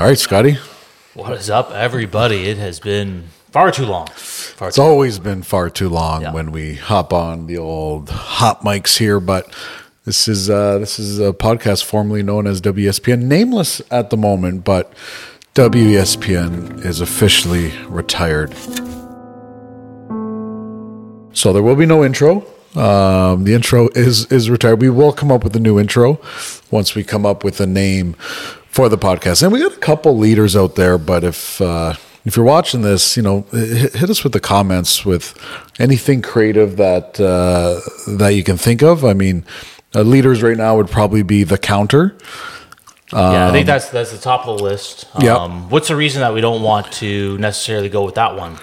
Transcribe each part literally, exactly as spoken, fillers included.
All right, Scotty. What is up, everybody? It has been far too long. Far it's too always long. been far too long yeah. when we hop on the old hot mics here, but this is uh, this is a podcast formerly known as W S P N, nameless at the moment, but W S P N is officially retired. So there will be no intro. Um, the intro is is retired. We will come up with a new intro once we come up with a name for the podcast. And we got a couple leaders out there, but if uh, if you're watching this, you know, hit, hit us with the comments with anything creative that uh, that you can think of. I mean, uh, leaders right now would probably be the counter. Um, yeah, I think that's that's the top of the list. Um, yeah. What's the reason that we don't want to necessarily go with that one?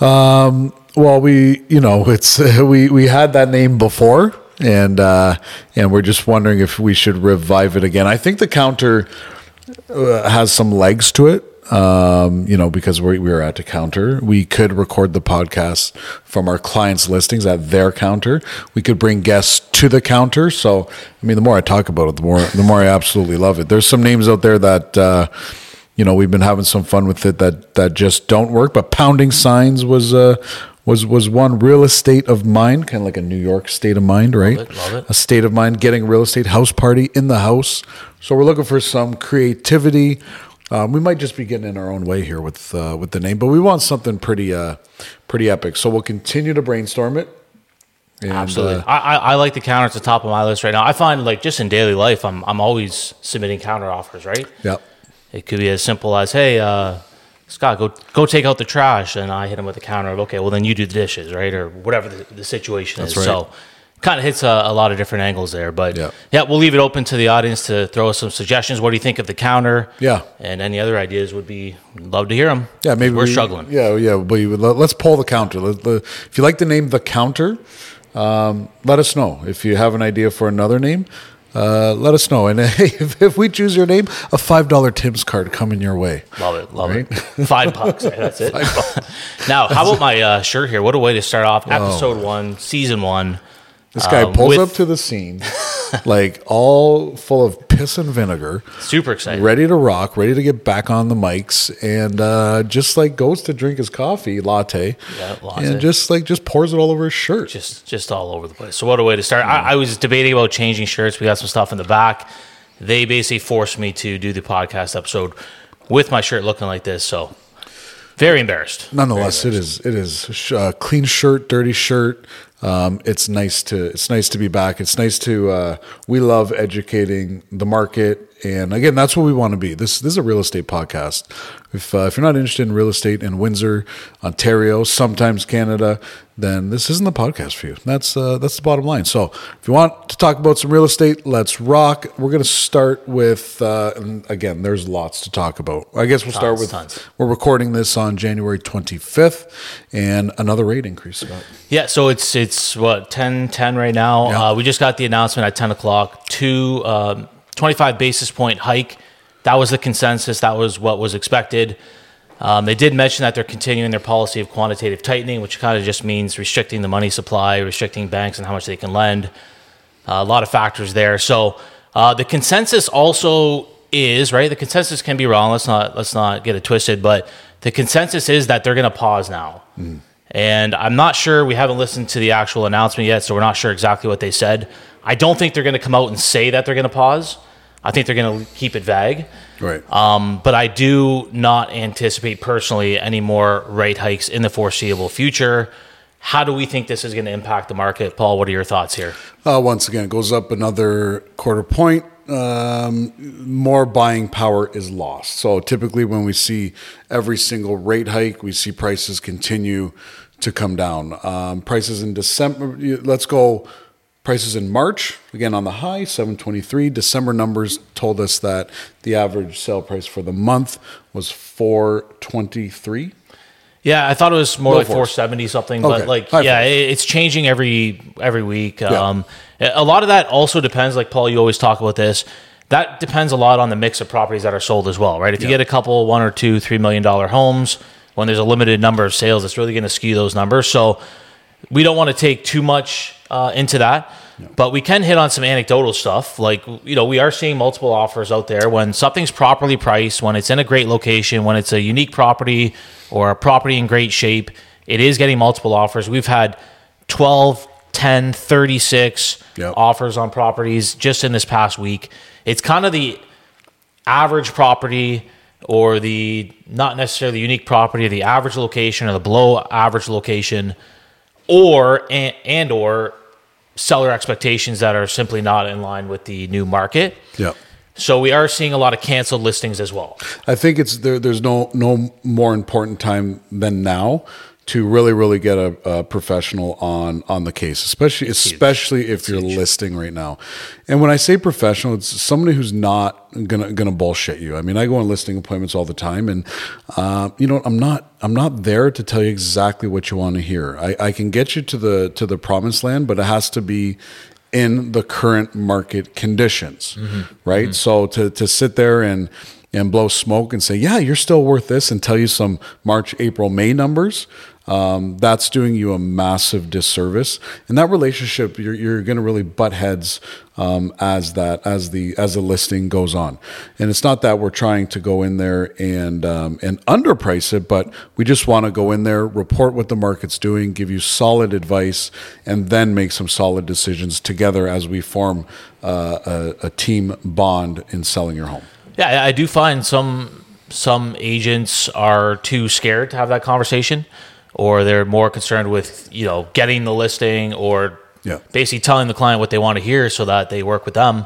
Um. Well, we, you know, it's uh, we we had that name before, and uh, and we're just wondering if we should revive it again. I think the counter uh, has some legs to it. Um, you know, because we we are at a counter, we could record the podcast from our clients' listings at their counter. We could bring guests to the counter. So, I mean, the more I talk about it, the more the more I absolutely love it. There's some names out there that. Uh, You know, we've been having some fun with it that, that just don't work. But pounding signs was uh, was was one. Real estate of mind, kind of like a New York state of mind, right? Love it, love it. A state of mind, getting real estate, house party, in the house. So we're looking for some creativity. Um, we might just be getting in our own way here with uh, with the name, but we want something pretty uh, pretty epic. So we'll continue to brainstorm it. And, Absolutely, uh, I, I like the counter at the top of my list right now. I find like just in daily life, I'm I'm always submitting counter offers, right? Yeah. It could be as simple as, hey, uh, Scott, go go take out the trash. And I hit him with the counter. Okay, well, then you do the dishes, right? Or whatever the, the situation That's is. Right. So kind of hits a, a lot of different angles there. But, yeah. yeah, we'll leave it open to the audience to throw us some suggestions. What do you think of the counter? Yeah. And any other ideas would be, love to hear them. Yeah, maybe We're we, struggling. Yeah, yeah. We would, let's poll the counter. Let, let, if you like the name The Counter, um, let us know. If you have an idea for another name, Uh, let us know. And uh, hey, if, if we choose your name, a five dollar Tim's card coming your way. Love it. Love right? it. Five bucks. Right? That's it. Now, how about my uh, shirt here? What a way to start off episode oh. one, season one. This guy um, pulls with... up to the scene, like all full of piss and vinegar. Super excited. Ready to rock, ready to get back on the mics. And uh, just like goes to drink his coffee, latte. Yeah, latte. And just like just pours it all over his shirt. Just just all over the place. So what a way to start. I, I was debating about changing shirts. We got some stuff in the back. They basically forced me to do the podcast episode with my shirt looking like this. So very embarrassed. Nonetheless, very embarrassed. it is it is uh, clean shirt, dirty shirt. Um, it's nice to it's nice to be back. It's nice to uh, we love educating the market, and again, that's what we want to be. This this is a real estate podcast. If uh, if you're not interested in real estate in Windsor, Ontario, sometimes Canada, then this isn't the podcast for you. That's uh, that's the bottom line. So if you want to talk about some real estate, let's rock. We're going to start with uh, and again, there's lots to talk about. I guess we'll tons, start with tons. We're recording this on January twenty-fifth, and another rate increase, Scott. Yeah, so it's it's. It's what ten ten right now. Yeah. Uh, we just got the announcement at ten o'clock. Two um, twenty-five basis point hike. That was the consensus. That was what was expected. Um, they did mention that they're continuing their policy of quantitative tightening, which kind of just means restricting the money supply, restricting banks and how much they can lend. Uh, a lot of factors there. So uh, the consensus also is right. The consensus can be wrong. Let's not let's not get it twisted. But the consensus is that they're going to pause now. Mm. And I'm not sure, we haven't listened to the actual announcement yet, so we're not sure exactly what they said. I don't think they're going to come out and say that they're going to pause. I think they're going to keep it vague. Right. Um, but I do not anticipate personally any more rate hikes in the foreseeable future. How do we think this is going to impact the market? Paul, what are your thoughts here? Uh, once again, it goes up another quarter point. Um, more buying power is lost. So typically when we see every single rate hike, we see prices continue to come down. Um, prices in December, let's go prices in March, again on the high, seven twenty-three. December numbers told us that the average sale price for the month was four twenty-three. Yeah, I thought it was more Low like force. four seventy something, okay. but like, High yeah, force. It's changing every every week. Yeah. Um, a lot of that also depends, like Paul, you always talk about this. That depends a lot on the mix of properties that are sold as well, right? If yeah. you get a couple, one or two, three million dollar homes, when there's a limited number of sales, it's really going to skew those numbers. So we don't want to take too much uh, into that. No. But we can hit on some anecdotal stuff. Like, you know, we are seeing multiple offers out there when something's properly priced, when it's in a great location, when it's a unique property or a property in great shape, it is getting multiple offers. We've had twelve, ten, thirty-six yep. offers on properties just in this past week. It's kind of the average property or the not necessarily unique property, the average location or the below average location, or and, and or seller expectations that are simply not in line with the new market. Yeah. So we are seeing a lot of canceled listings as well. I think it's there, there's no no more important time than now to really, really get a, a professional on on the case, especially it's especially huge. if it's you're huge. listing right now. And when I say professional, it's somebody who's not gonna gonna bullshit you. I mean, I go on listing appointments all the time, and uh, you know, I'm not I'm not there to tell you exactly what you want to hear. I, I can get you to the to the promised land, but it has to be in the current market conditions, mm-hmm. right? Mm-hmm. So to to sit there and. and blow smoke and say, yeah, you're still worth this, and tell you some March, April, May numbers, um, that's doing you a massive disservice. And that relationship, you're you're going to really butt heads um, as that as the as the listing goes on. And it's not that we're trying to go in there and um, and underprice it, but we just want to go in there, report what the market's doing, give you solid advice, and then make some solid decisions together as we form uh, a, a team bond in selling your home. Yeah, I do find some some agents are too scared to have that conversation, or they're more concerned with, you know, getting the listing or yeah. basically telling the client what they want to hear so that they work with them.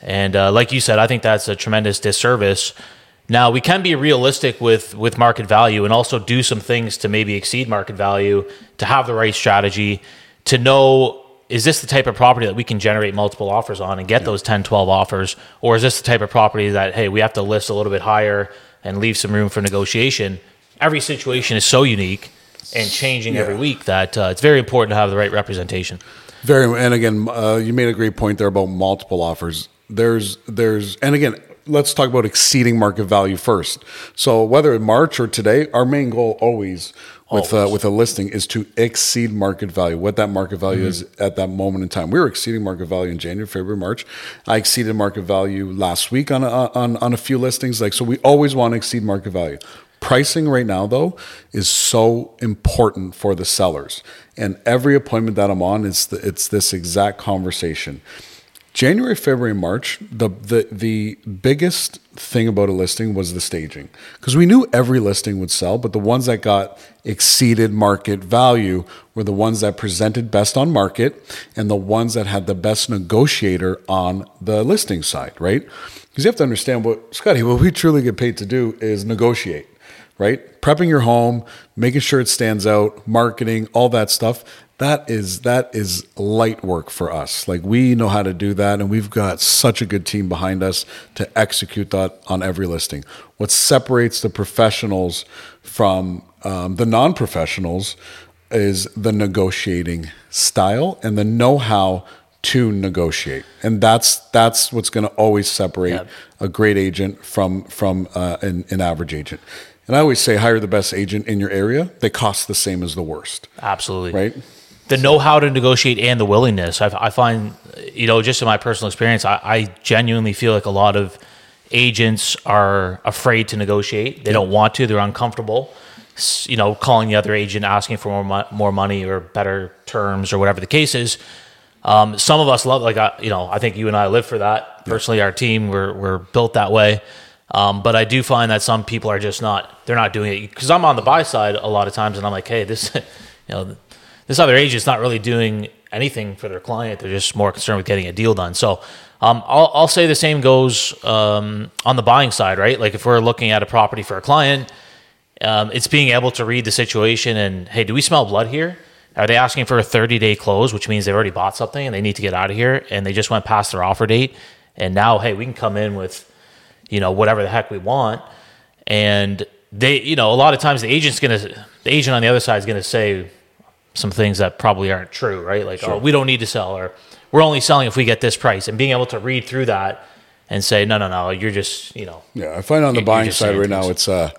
And uh, like you said, I think that's a tremendous disservice. Now, we can be realistic with, with market value and also do some things to maybe exceed market value, to have the right strategy, to know, is this the type of property that we can generate multiple offers on and get yeah. those ten, twelve offers? Or is this the type of property that, hey, we have to list a little bit higher and leave some room for negotiation? Every situation is so unique and changing yeah. every week that uh, it's very important to have the right representation. Very, and again, uh, you made a great point there about multiple offers. There's, there's, and again, let's talk about exceeding market value first. So whether in March or today, our main goal always with uh, with a listing is to exceed market value, what that market value mm-hmm. is at that moment in time. We were exceeding market value in January, February, March. I exceeded market value last week on a, on on a few listings. Like, so we always want to exceed market value. Pricing right now, though, is so important for the sellers. And every appointment that I'm on, it's the, it's this exact conversation. January, February, March, the the the biggest thing about a listing was the staging, because we knew every listing would sell, but the ones that got exceeded market value were the ones that presented best on market and the ones that had the best negotiator on the listing side, right? Because you have to understand what, Scotty, what we truly get paid to do is negotiate, right? Prepping your home, making sure it stands out, marketing, all that stuff. That is that is light work for us. Like, we know how to do that, and we've got such a good team behind us to execute that on every listing. What separates the professionals from um, the non-professionals is the negotiating style and the know-how to negotiate, and that's that's what's going to always separate yeah. a great agent from from uh, an, an average agent. And I always say, hire the best agent in your area. They cost the same as the worst. Absolutely, right? The know-how to negotiate and the willingness. I, I find, you know, just in my personal experience, I, I genuinely feel like a lot of agents are afraid to negotiate. They don't want to. They're uncomfortable, you know, calling the other agent, asking for more, mo- more money or better terms or whatever the case is. Um, some of us love, like, I, you know, I think you and I live for that. Personally, yeah. our team, we're, we're built that way. Um, but I do find that some people are just not, they're not doing it. Because I'm on the buy side a lot of times, and I'm like, hey, this, you know, this other agent's not really doing anything for their client. They're just more concerned with getting a deal done. So um, I'll, I'll say the same goes um, on the buying side, right? Like, if we're looking at a property for a client, um, it's being able to read the situation and, hey, do we smell blood here? Are they asking for a thirty-day close, which means they've already bought something and they need to get out of here, and they just went past their offer date, and now, hey, we can come in with, you know, whatever the heck we want. And they, you know, a lot of times the agent's going to, the agent on the other side is going to say some things that probably aren't true, right? Like, sure. oh, we don't need to sell, or we're only selling if we get this price. And being able to read through that and say, no, no, no, you're just, you know. Yeah, I find on the buying side right now, it's uh,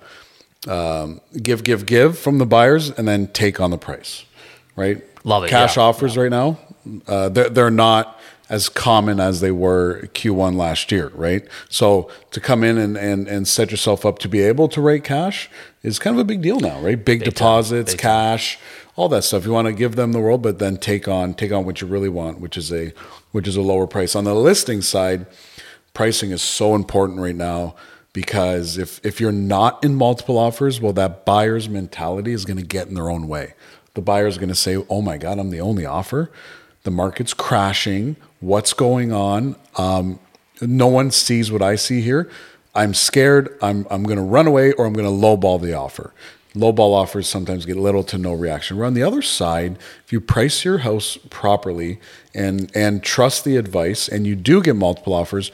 um, give, give, give from the buyers and then take on the price. right? Love it. Cash yeah. offers yeah. right now, uh, they're, they're not as common as they were Q one last year, right? So to come in and, and, and set yourself up to be able to rate cash is kind of a big deal now, right? Big, big deposits, big cash, all that stuff. You want to give them the world, but then take on take on what you really want, which is a which is a lower price. On the listing side, pricing is so important right now, because if if you're not in multiple offers, well, that buyer's mentality is going to get in their own way. The buyer's going to say, "Oh my God, I'm the only offer. The market's crashing. What's going on? Um, no one sees what I see here. I'm scared. I'm I'm going to run away, or I'm going to lowball the offer." Lowball offers sometimes get little to no reaction. We're on the other side. If you price your house properly and and trust the advice, and you do get multiple offers,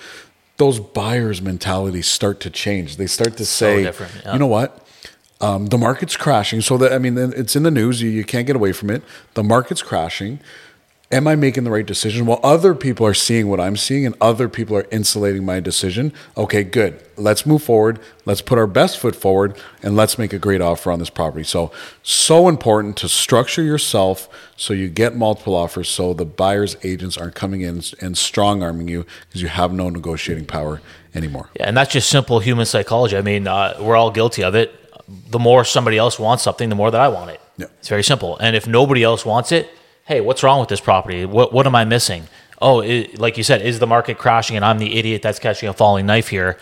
those buyers' mentalities start to change. They start to say, so different, yeah. "You know what? Um, the market's crashing." So that I mean, it's in the news. You you can't get away from it. The market's crashing. Am I making the right decision? Well, other people are seeing what I'm seeing, and other people are insulating my decision. Okay, good. Let's move forward. Let's put our best foot forward, and let's make a great offer on this property. So, so important to structure yourself so you get multiple offers, so the buyer's agents aren't coming in and strong-arming you, because you have no negotiating power anymore. Yeah, and that's just simple human psychology. I mean, uh, we're all guilty of it. The more somebody else wants something, the more that I want it. Yeah. It's very simple. And if nobody else wants it, hey, what's wrong with this property? What what am I missing? Oh, it, like you said, is the market crashing and I'm the idiot that's catching a falling knife here?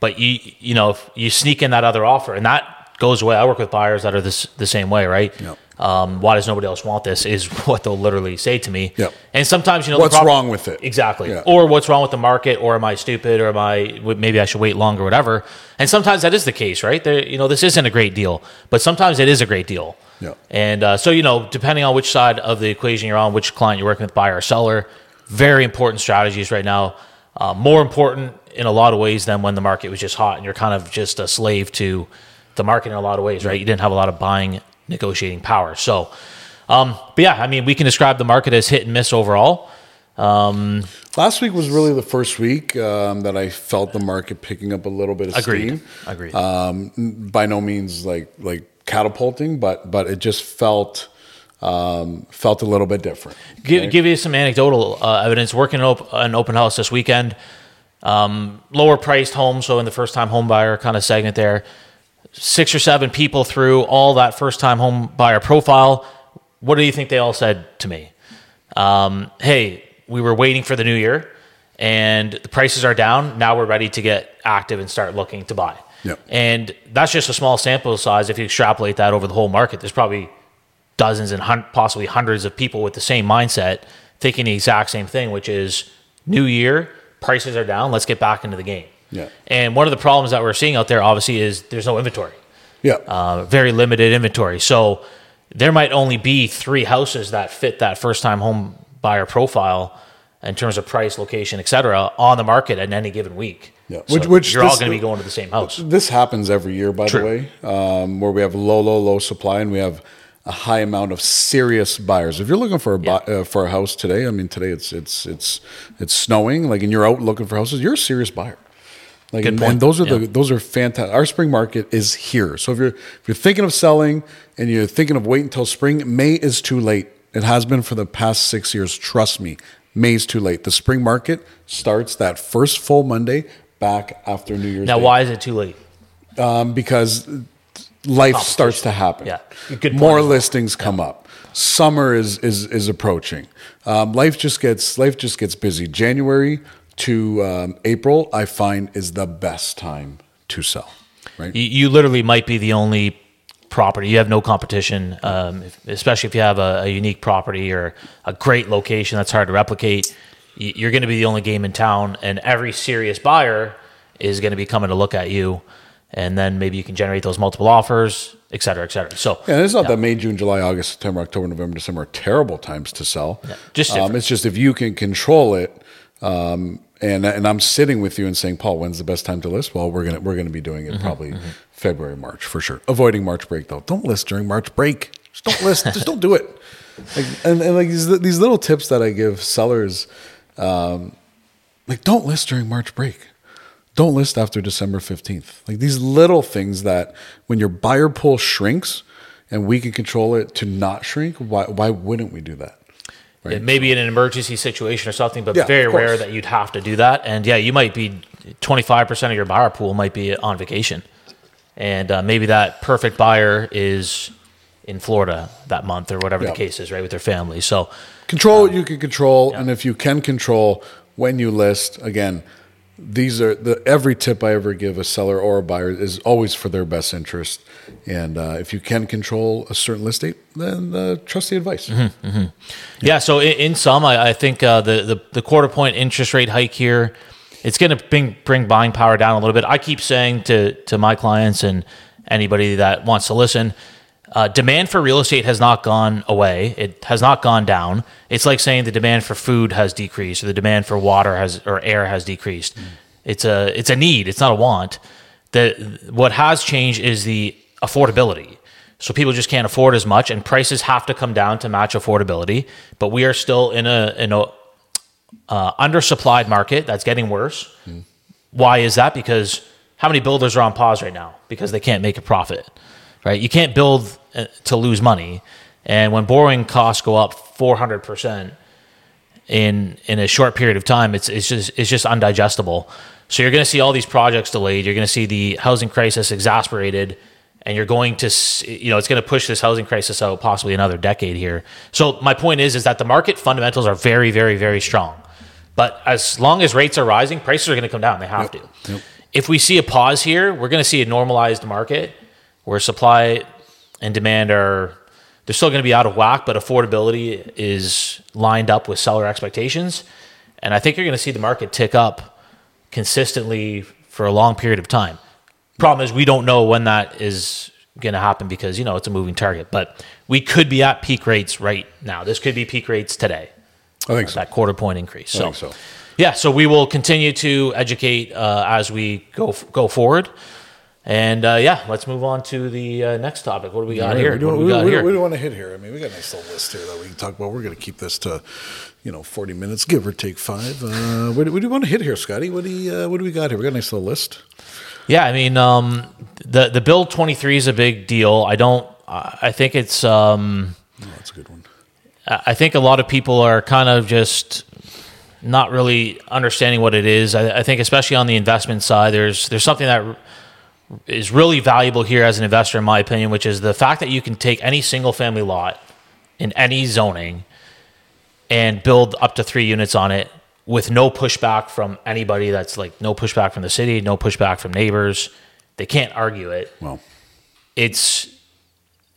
But you you know, if you sneak in that other offer, and that goes away. I work with buyers that are this the same way, right? Yep. Um, why does nobody else want this? Is what they'll literally say to me. Yep. And sometimes, you know, what's the property, wrong with it? Exactly. Yeah. Or what's wrong with the market? Or am I stupid? Or am I maybe I should wait longer? Whatever. And sometimes that is the case, right? There, you know, this isn't a great deal, but sometimes it is a great deal. Yeah. And uh, so, you know, depending on which side of the equation you're on, which client you're working with, buyer or seller, very important strategies right now. Uh, more important in a lot of ways than when the market was just hot and you're kind of just a slave to the market in a lot of ways, right? You didn't have a lot of buying, negotiating power. So, um, but yeah, I mean, we can describe the market as hit and miss overall. Um, Last week was really the first week um, that I felt the market picking up a little bit of agreed, steam. Agreed. Um, by no means like like. catapulting, but but it just felt um, felt a little bit different. Give, right? give you some anecdotal uh, evidence. Working op- an open house this weekend, um, lower priced home, so in the first time home buyer kind of segment there, six or seven people through all that first time home buyer profile. What do you think they all said to me? Um, hey, we were waiting for the new year, and the prices are down. Now we're ready to get active and start looking to buy. Yep. And that's just a small sample size. If you extrapolate that over the whole market, there's probably dozens and hun- possibly hundreds of people with the same mindset thinking the exact same thing, which is new year, prices are down, let's get back into the game. Yeah. And one of the problems that we're seeing out there, obviously, is there's no inventory. Yeah. Uh, very limited inventory. So there might only be three houses that fit that first-time home buyer profile in terms of price, location, et cetera, on the market in any given week. Yeah, so which, which you're this, all going to be going to the same house. This happens every year, by True. the way, um, where we have low, low, low supply, and we have a high amount of serious buyers. If you're looking for a yeah. bu- uh, for a house today, I mean, today it's it's it's it's snowing, like, and you're out looking for houses, you're a serious buyer. Like, Good and, point. and those are yeah. the those are fantastic. Our spring market is here, so if you're if you're thinking of selling and you're thinking of waiting until spring, May is too late. It has been for the past six years. Trust me, May's too late. The spring market starts that first full Monday back after New Year's Now, Day. Why is it too late? Um, because life starts to happen. Yeah. Good point. More listings come yeah. up. Summer is is is approaching. Um, life just gets life just gets busy. January to um, April, I find, is the best time to sell. Right? You, you literally might be the only property. You have no competition, um, if, especially if you have a, a unique property or a great location that's hard to replicate. You're going to be the only game in town, and every serious buyer is going to be coming to look at you, and then maybe you can generate those multiple offers, et cetera, et cetera. So, yeah, it's not yeah. that May, June, July, August, September, October, November, December are terrible times to sell. Yeah, just um, it's just if you can control it, um, and and I'm sitting with you and saying, Paul, when's the best time to list? Well, we're gonna we're gonna be doing it mm-hmm, probably mm-hmm. February, March for sure. Avoiding March break though. Don't list during March break. Just don't list. Just don't do it. Like, and, and like these these little tips that I give sellers. Um, like don't list during March break. Don't list after December fifteenth. Like these little things that when your buyer pool shrinks, and we can control it to not shrink, why why wouldn't we do that? Right? It may be in an emergency situation or something, but yeah, very rare that you'd have to do that. And yeah, you might be twenty-five percent of your buyer pool might be on vacation. And uh, maybe that perfect buyer is in Florida that month or whatever yeah. the case is, right, with their family. So control um, what you can control. Yeah. And if you can control when you list, again, these are the every tip I ever give a seller or a buyer is always for their best interest. And uh, if you can control a certain list date, then uh, trust the advice. Mm-hmm, mm-hmm. Yeah. yeah. So in, in sum, I, I think uh, the, the the quarter point interest rate hike here, it's going to bring, bring buying power down a little bit. I keep saying to to my clients and anybody that wants to listen, uh, demand for real estate has not gone away. It has not gone down. It's like saying the demand for food has decreased or the demand for water has or air has decreased. Mm. It's a it's a need. It's not a want. The, what has changed is the affordability. So people just can't afford as much, and prices have to come down to match affordability. But we are still in a in a uh, undersupplied market that's getting worse. Mm. Why is that? Because how many builders are on pause right now because they can't make a profit? Right, you can't build to lose money, and when borrowing costs go up four hundred percent in in a short period of time, it's it's just it's just undigestible. So you're going to see all these projects delayed. You're going to see the housing crisis exacerbated, and you're going to you know it's going to push this housing crisis out possibly another decade here. So my point is is that the market fundamentals are very very very strong, but as long as rates are rising, prices are going to come down. They have yep. to. Yep. If we see a pause here, we're going to see a normalized market, where supply and demand are, they're still going to be out of whack, but affordability is lined up with seller expectations. And I think you're going to see the market tick up consistently for a long period of time. Problem is we don't know when that is going to happen because, you know, it's a moving target. But we could be at peak rates right now. This could be peak rates today. I think so. That quarter point increase. I so, think so. Yeah, so we will continue to educate uh, as we go go forward. And uh, yeah, let's move on to the uh, next topic. What do we got yeah, here? We don't, what do we, we got we, here? We don't want to hit here. I mean, we got a nice little list here that we can talk about. We're going to keep this to, you know, forty minutes, give or take five. Uh, what, do, what do you want to hit here, Scotty? What do you, uh, what do we got here? We got a nice little list. Yeah, I mean, um, the the Bill twenty-three is a big deal. I don't. I think it's. Um, oh, that's a good one. I think a lot of people are kind of just not really understanding what it is. I, I think, especially on the investment side, there's there's something that is really valuable here as an investor, in my opinion, which is the fact that you can take any single family lot in any zoning and build up to three units on it with no pushback from anybody. That's like no pushback from the city, no pushback from neighbors. They can't argue it. Well, it's,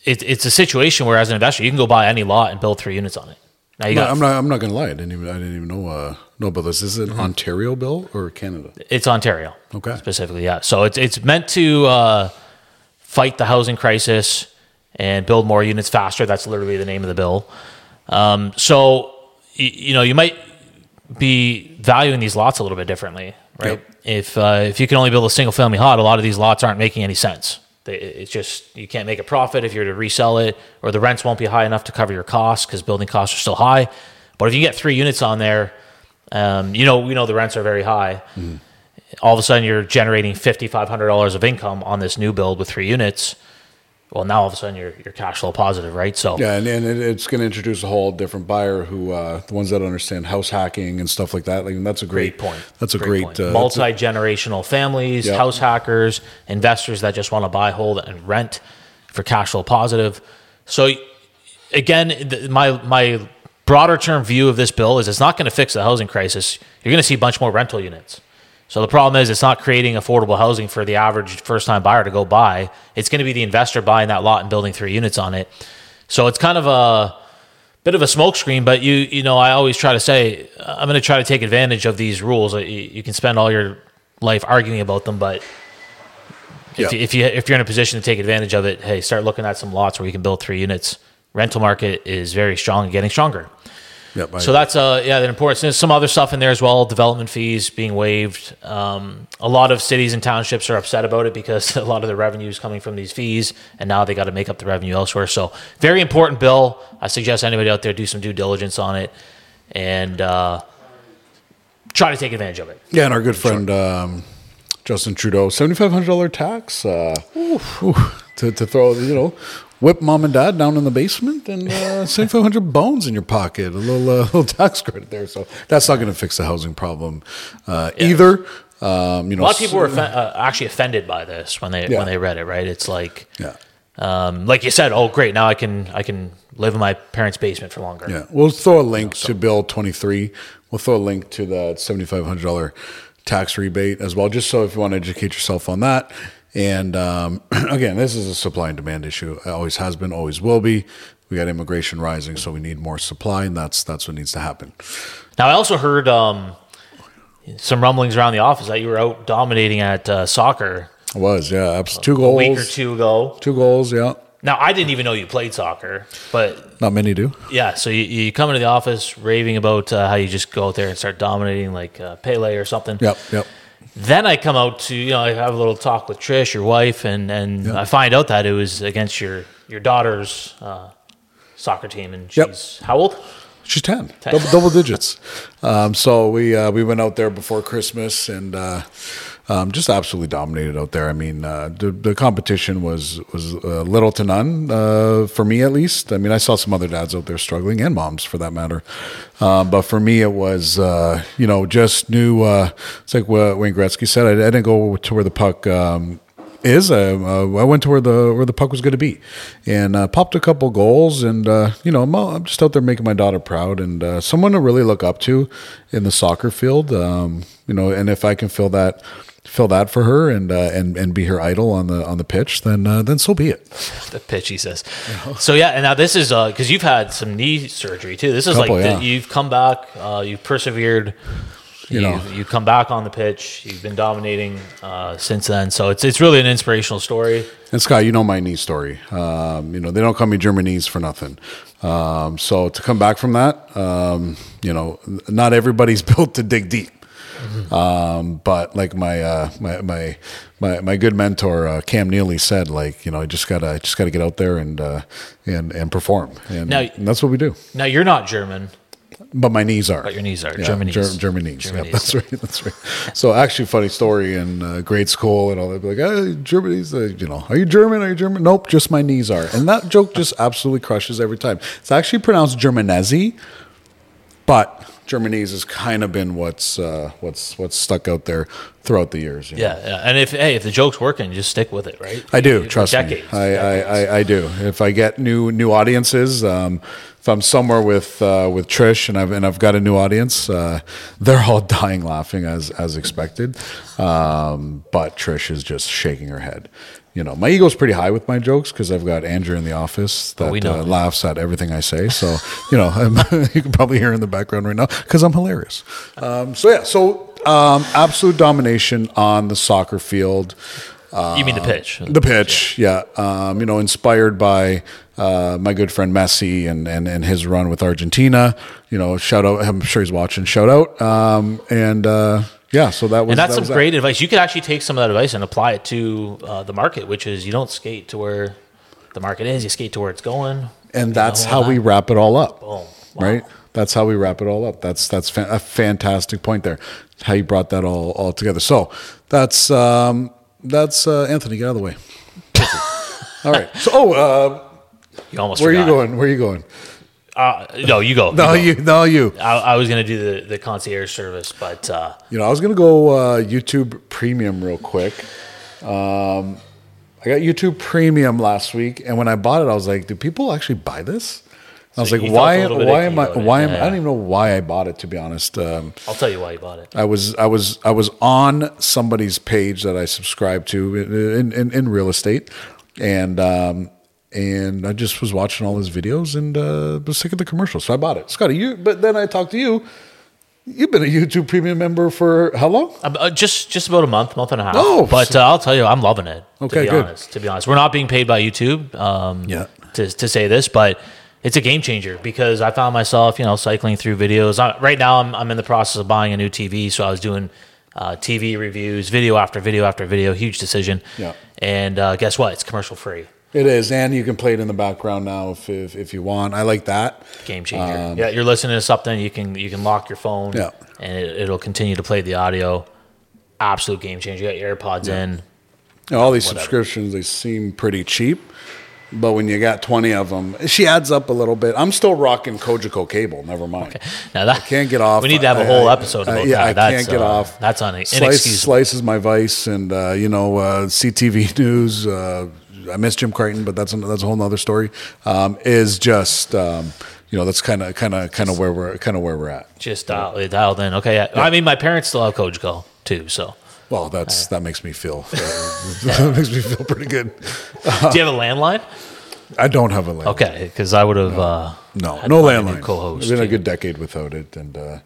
it, it's a situation where as an investor, you can go buy any lot and build three units on it. Now you no, got I'm not, I'm not going to lie. I didn't even, I didn't even know, uh, know about this. Is it an mm-hmm. Ontario bill or Canada? It's Ontario. Okay. Specifically. Yeah. So it's, it's meant to, uh, fight the housing crisis and build more units faster. That's literally the name of the bill. Um, so, y- you know, you might be valuing these lots a little bit differently, right? Yep. If, uh, if you can only build a single family lot, a lot of these lots aren't making any sense. It's just you can't make a profit if you're to resell it, or the rents won't be high enough to cover your costs because building costs are still high. But if you get three units on there, um, you know we know the rents are very high. Mm-hmm. All of a sudden, you're generating fifty-five hundred dollars of income on this new build with three units. Well, now all of a sudden you're you're cash flow positive, right? So yeah, and, and it's going to introduce a whole different buyer who uh, the ones that understand house hacking and stuff like that. Like and that's a great, great point. That's a great, great uh, multi-generational families, yeah. house hackers, investors that just want to buy, hold, and rent for cash flow positive. So again, the, my my broader term view of this bill is it's not going to fix the housing crisis. You're going to see a bunch more rental units. So the problem is it's not creating affordable housing for the average first-time buyer to go buy. It's going to be the investor buying that lot and building three units on it. So it's kind of a bit of a smokescreen, but you you know, I always try to say, I'm going to try to take advantage of these rules. You, you can spend all your life arguing about them, but yeah. if, you, if, you, if you're in a position to take advantage of it, hey, start looking at some lots where you can build three units. Rental market is very strong and getting stronger. Yep, so that's uh yeah, the importance. There's some other stuff in there as well. Development fees being waived. Um, a lot of cities and townships are upset about it because a lot of the revenue is coming from these fees, and now they got to make up the revenue elsewhere. So very important bill. I suggest anybody out there do some due diligence on it and uh, try to take advantage of it. Yeah, and our good friend sure. um, Justin Trudeau, seventy-five hundred dollars tax uh, to to throw you know. Whip mom and dad down in the basement and uh, save five hundred bones in your pocket. A little, uh, little tax credit there. So that's not going to fix the housing problem uh, yeah. either. Um, you know, a lot of people were offen- uh, actually offended by this when they yeah. when they read it. Right? It's like, yeah. um, like you said, oh great, now I can I can live in my parents' basement for longer. Yeah, we'll throw a link you know, so. to Bill twenty-three. We'll throw a link to the seven thousand five hundred dollars tax rebate as well, just so if you want to educate yourself on that. And um, again, this is a supply and demand issue. It always has been, always will be. We got immigration rising, so we need more supply, and that's that's what needs to happen. Now, I also heard um, some rumblings around the office that you were out dominating at uh, soccer. I was, yeah. Two goals. A week or two ago. Two goals, yeah. Now, I didn't even know you played soccer, but... Not many do. Yeah, so you, you come into the office raving about uh, how you just go out there and start dominating like uh, Pele or something. Yep, yep. Then I come out to, you know, I have a little talk with Trish, your wife, and, and yep. I find out that it was against your, your daughter's uh, soccer team, and she's yep. how old? She's ten, ten. Double, double digits. Um, so we uh, we went out there before Christmas and uh, um, just absolutely dominated out there. I mean, uh, the, the competition was, was uh, little to none, uh, for me at least. I mean, I saw some other dads out there struggling, and moms for that matter. Um, but for me, it was, uh, you know, just new. Uh, it's like what Wayne Gretzky said, I, I didn't go to where the puck um, is. I, uh, I went to where the where the puck was going to be, and uh, popped a couple goals. And, uh, you know, I'm, I'm just out there making my daughter proud, and uh, someone to really look up to in the soccer field. Um, you know, and if I can fill that fill that for her and uh, and and be her idol on the on the pitch, then uh, then so be it. The pitch, he says. You know? So yeah, and now this is uh, because you've had some knee surgery too. This is couple, like the, yeah. you've come back, uh, you've persevered. You know, you, you come back on the pitch. You've been dominating uh, since then, so it's it's really an inspirational story. And Scott, you know my knee story. Um, you know they don't call me German knees for nothing. Um, so to come back from that, um, you know, not everybody's built to dig deep. Mm-hmm. Um, but like my, uh, my, my, my, my good mentor, uh, Cam Neely said, like, you know, I just gotta, I just gotta get out there and, uh, and, and perform. And, now, and that's what we do. Now you're not German. But my knees are. But your knees are. Yeah, German knees. Ger- German knees. German yeah, knees. That's right. That's right. So actually, funny story in uh, grade school and all that. Like, hey, German knees. Uh, you know, are you German? Are you German? Nope, just my knees are. And that joke just absolutely crushes every time. It's actually pronounced Germanese, but German knees has kind of been what's uh, what's what's stuck out there throughout the years. You know? Yeah, yeah. And if hey, if the joke's working, just stick with it, right? I do. You, trust decades, me. I, I, I I do. If I get new new audiences. Um, If I'm somewhere with uh, with Trish and I've and I've got a new audience, uh, they're all dying laughing as as expected. Um, but Trish is just shaking her head. You know, my ego's pretty high with my jokes because I've got Andrew in the office that uh, laughs at everything I say. So you know, I'm, you can probably hear in the background right now because I'm hilarious. Um, so yeah, so um, absolute domination on the soccer field. Uh, you mean the pitch? The pitch, yeah. yeah. Um, you know, inspired by uh, my good friend Messi and, and and his run with Argentina. You know, shout out. I'm sure he's watching. Shout out. Um, and uh, yeah, so that was. And that's that some was great that. advice. You could actually take some of that advice and apply it to uh, the market, which is you don't skate to where the market is. You skate to where it's going. And that's how we wrap it all up. Boom. Wow. Right. That's how we wrap it all up. That's that's fa- a fantastic point there. How you brought that all all together. So that's. Um, That's uh, Anthony. Get out of the way. All right. So, oh, uh, you almost. Where forgot. Are you going? Where are you going? Uh, no, you go. No, you. Go. you no, you. I, I was going to do the, the concierge service, but uh, you know, I was going to go uh, YouTube Premium real quick. Um, I got YouTube Premium last week, and when I bought it, I was like, "Do people actually buy this?" I was so like, why? Why am I? Why am yeah, yeah. I don't even know why I bought it. To be honest, um, I'll tell you why you bought it. I was, I was, I was on somebody's page that I subscribed to in in, in real estate, and um, and I just was watching all his videos and uh, was sick of the commercials, so I bought it. Scotty, you. But then I talked to you. You've been a YouTube Premium member for how long? Uh, just just about a month, month and a half. Oh, but so. uh, I'll tell you, I'm loving it. Okay, to be good. Honest, to be honest, we're not being paid by YouTube. Um, yeah. To to say this, but. It's a game changer because I found myself, you know, cycling through videos. I, right now, I'm I'm in the process of buying a new T V, so I was doing uh, T V reviews, video after video after video. Huge decision. Yeah. And uh, guess what? It's commercial free. It is, and you can play it in the background now if if, if you want. I like that. Game changer. Um, yeah, you're listening to something. You can you can lock your phone. Yeah. And it, it'll continue to play the audio. Absolute game changer. You got your AirPods yeah. in. Now, all these whatever. subscriptions, they seem pretty cheap. But when you got twenty of them, she adds up a little bit. I'm still rocking Cogeco cable. Never mind. Okay. Now that I can't get off. We need to have a whole I, episode about I, yeah, that. I that's, can't get uh, off. That's on Slice, Slices my vice, and uh, you know, uh, C T V News. Uh, I miss Jim Crichton, but that's an, that's a whole other story. Um, is just. Um, You know, that's kind of, kind of, kind of where we're, kind of where we're at. Just dialed, dialed in. Okay, yeah. Yeah. I mean, my parents still have Cogeco too, so. Well, that's uh, that makes me feel uh, that makes me feel pretty good. Uh, Do you have a landline? I don't have a landline. Okay, because I would have no, uh, no, no landline. Co-host. It's been a good decade without it, and uh,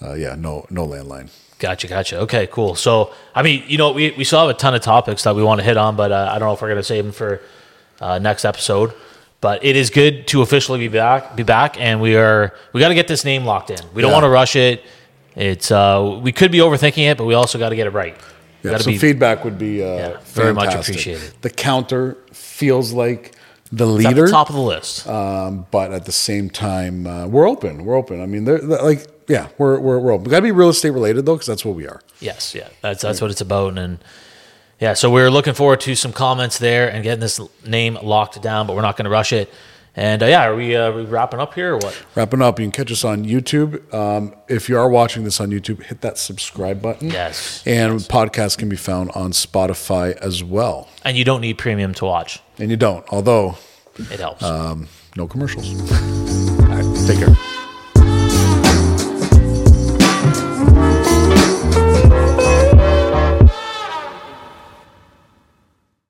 uh, yeah, no, no landline. Gotcha, gotcha. Okay, cool. So, I mean, you know, we we still have a ton of topics that we want to hit on, but uh, I don't know if we're gonna save them for uh, next episode. But it is good to officially be back, be back, and we are we got to get this name locked in. We don't yeah. want to rush it. It's uh, we could be overthinking it, but we also got to get it right. Yeah, gotta some be, feedback would be uh, yeah, very much appreciated. The counter feels like the leader, it's at the top of the list. Um, but at the same time, uh, we're open. We're open. I mean, they're, they're like yeah, we're we're we're open. We got to be real estate related though, because that's what we are. Yes, yeah, that's that's right. what it's about, and. Yeah, so we're looking forward to some comments there and getting this name locked down, but we're not going to rush it. And uh, yeah, are we, uh, are we wrapping up here or what? Wrapping up. You can catch us on YouTube. Um, if you are watching this on YouTube, hit that subscribe button. Yes. And yes. podcasts can be found on Spotify as well. And you don't need premium to watch. And you don't, although... It helps. Um, no commercials. All right, take care.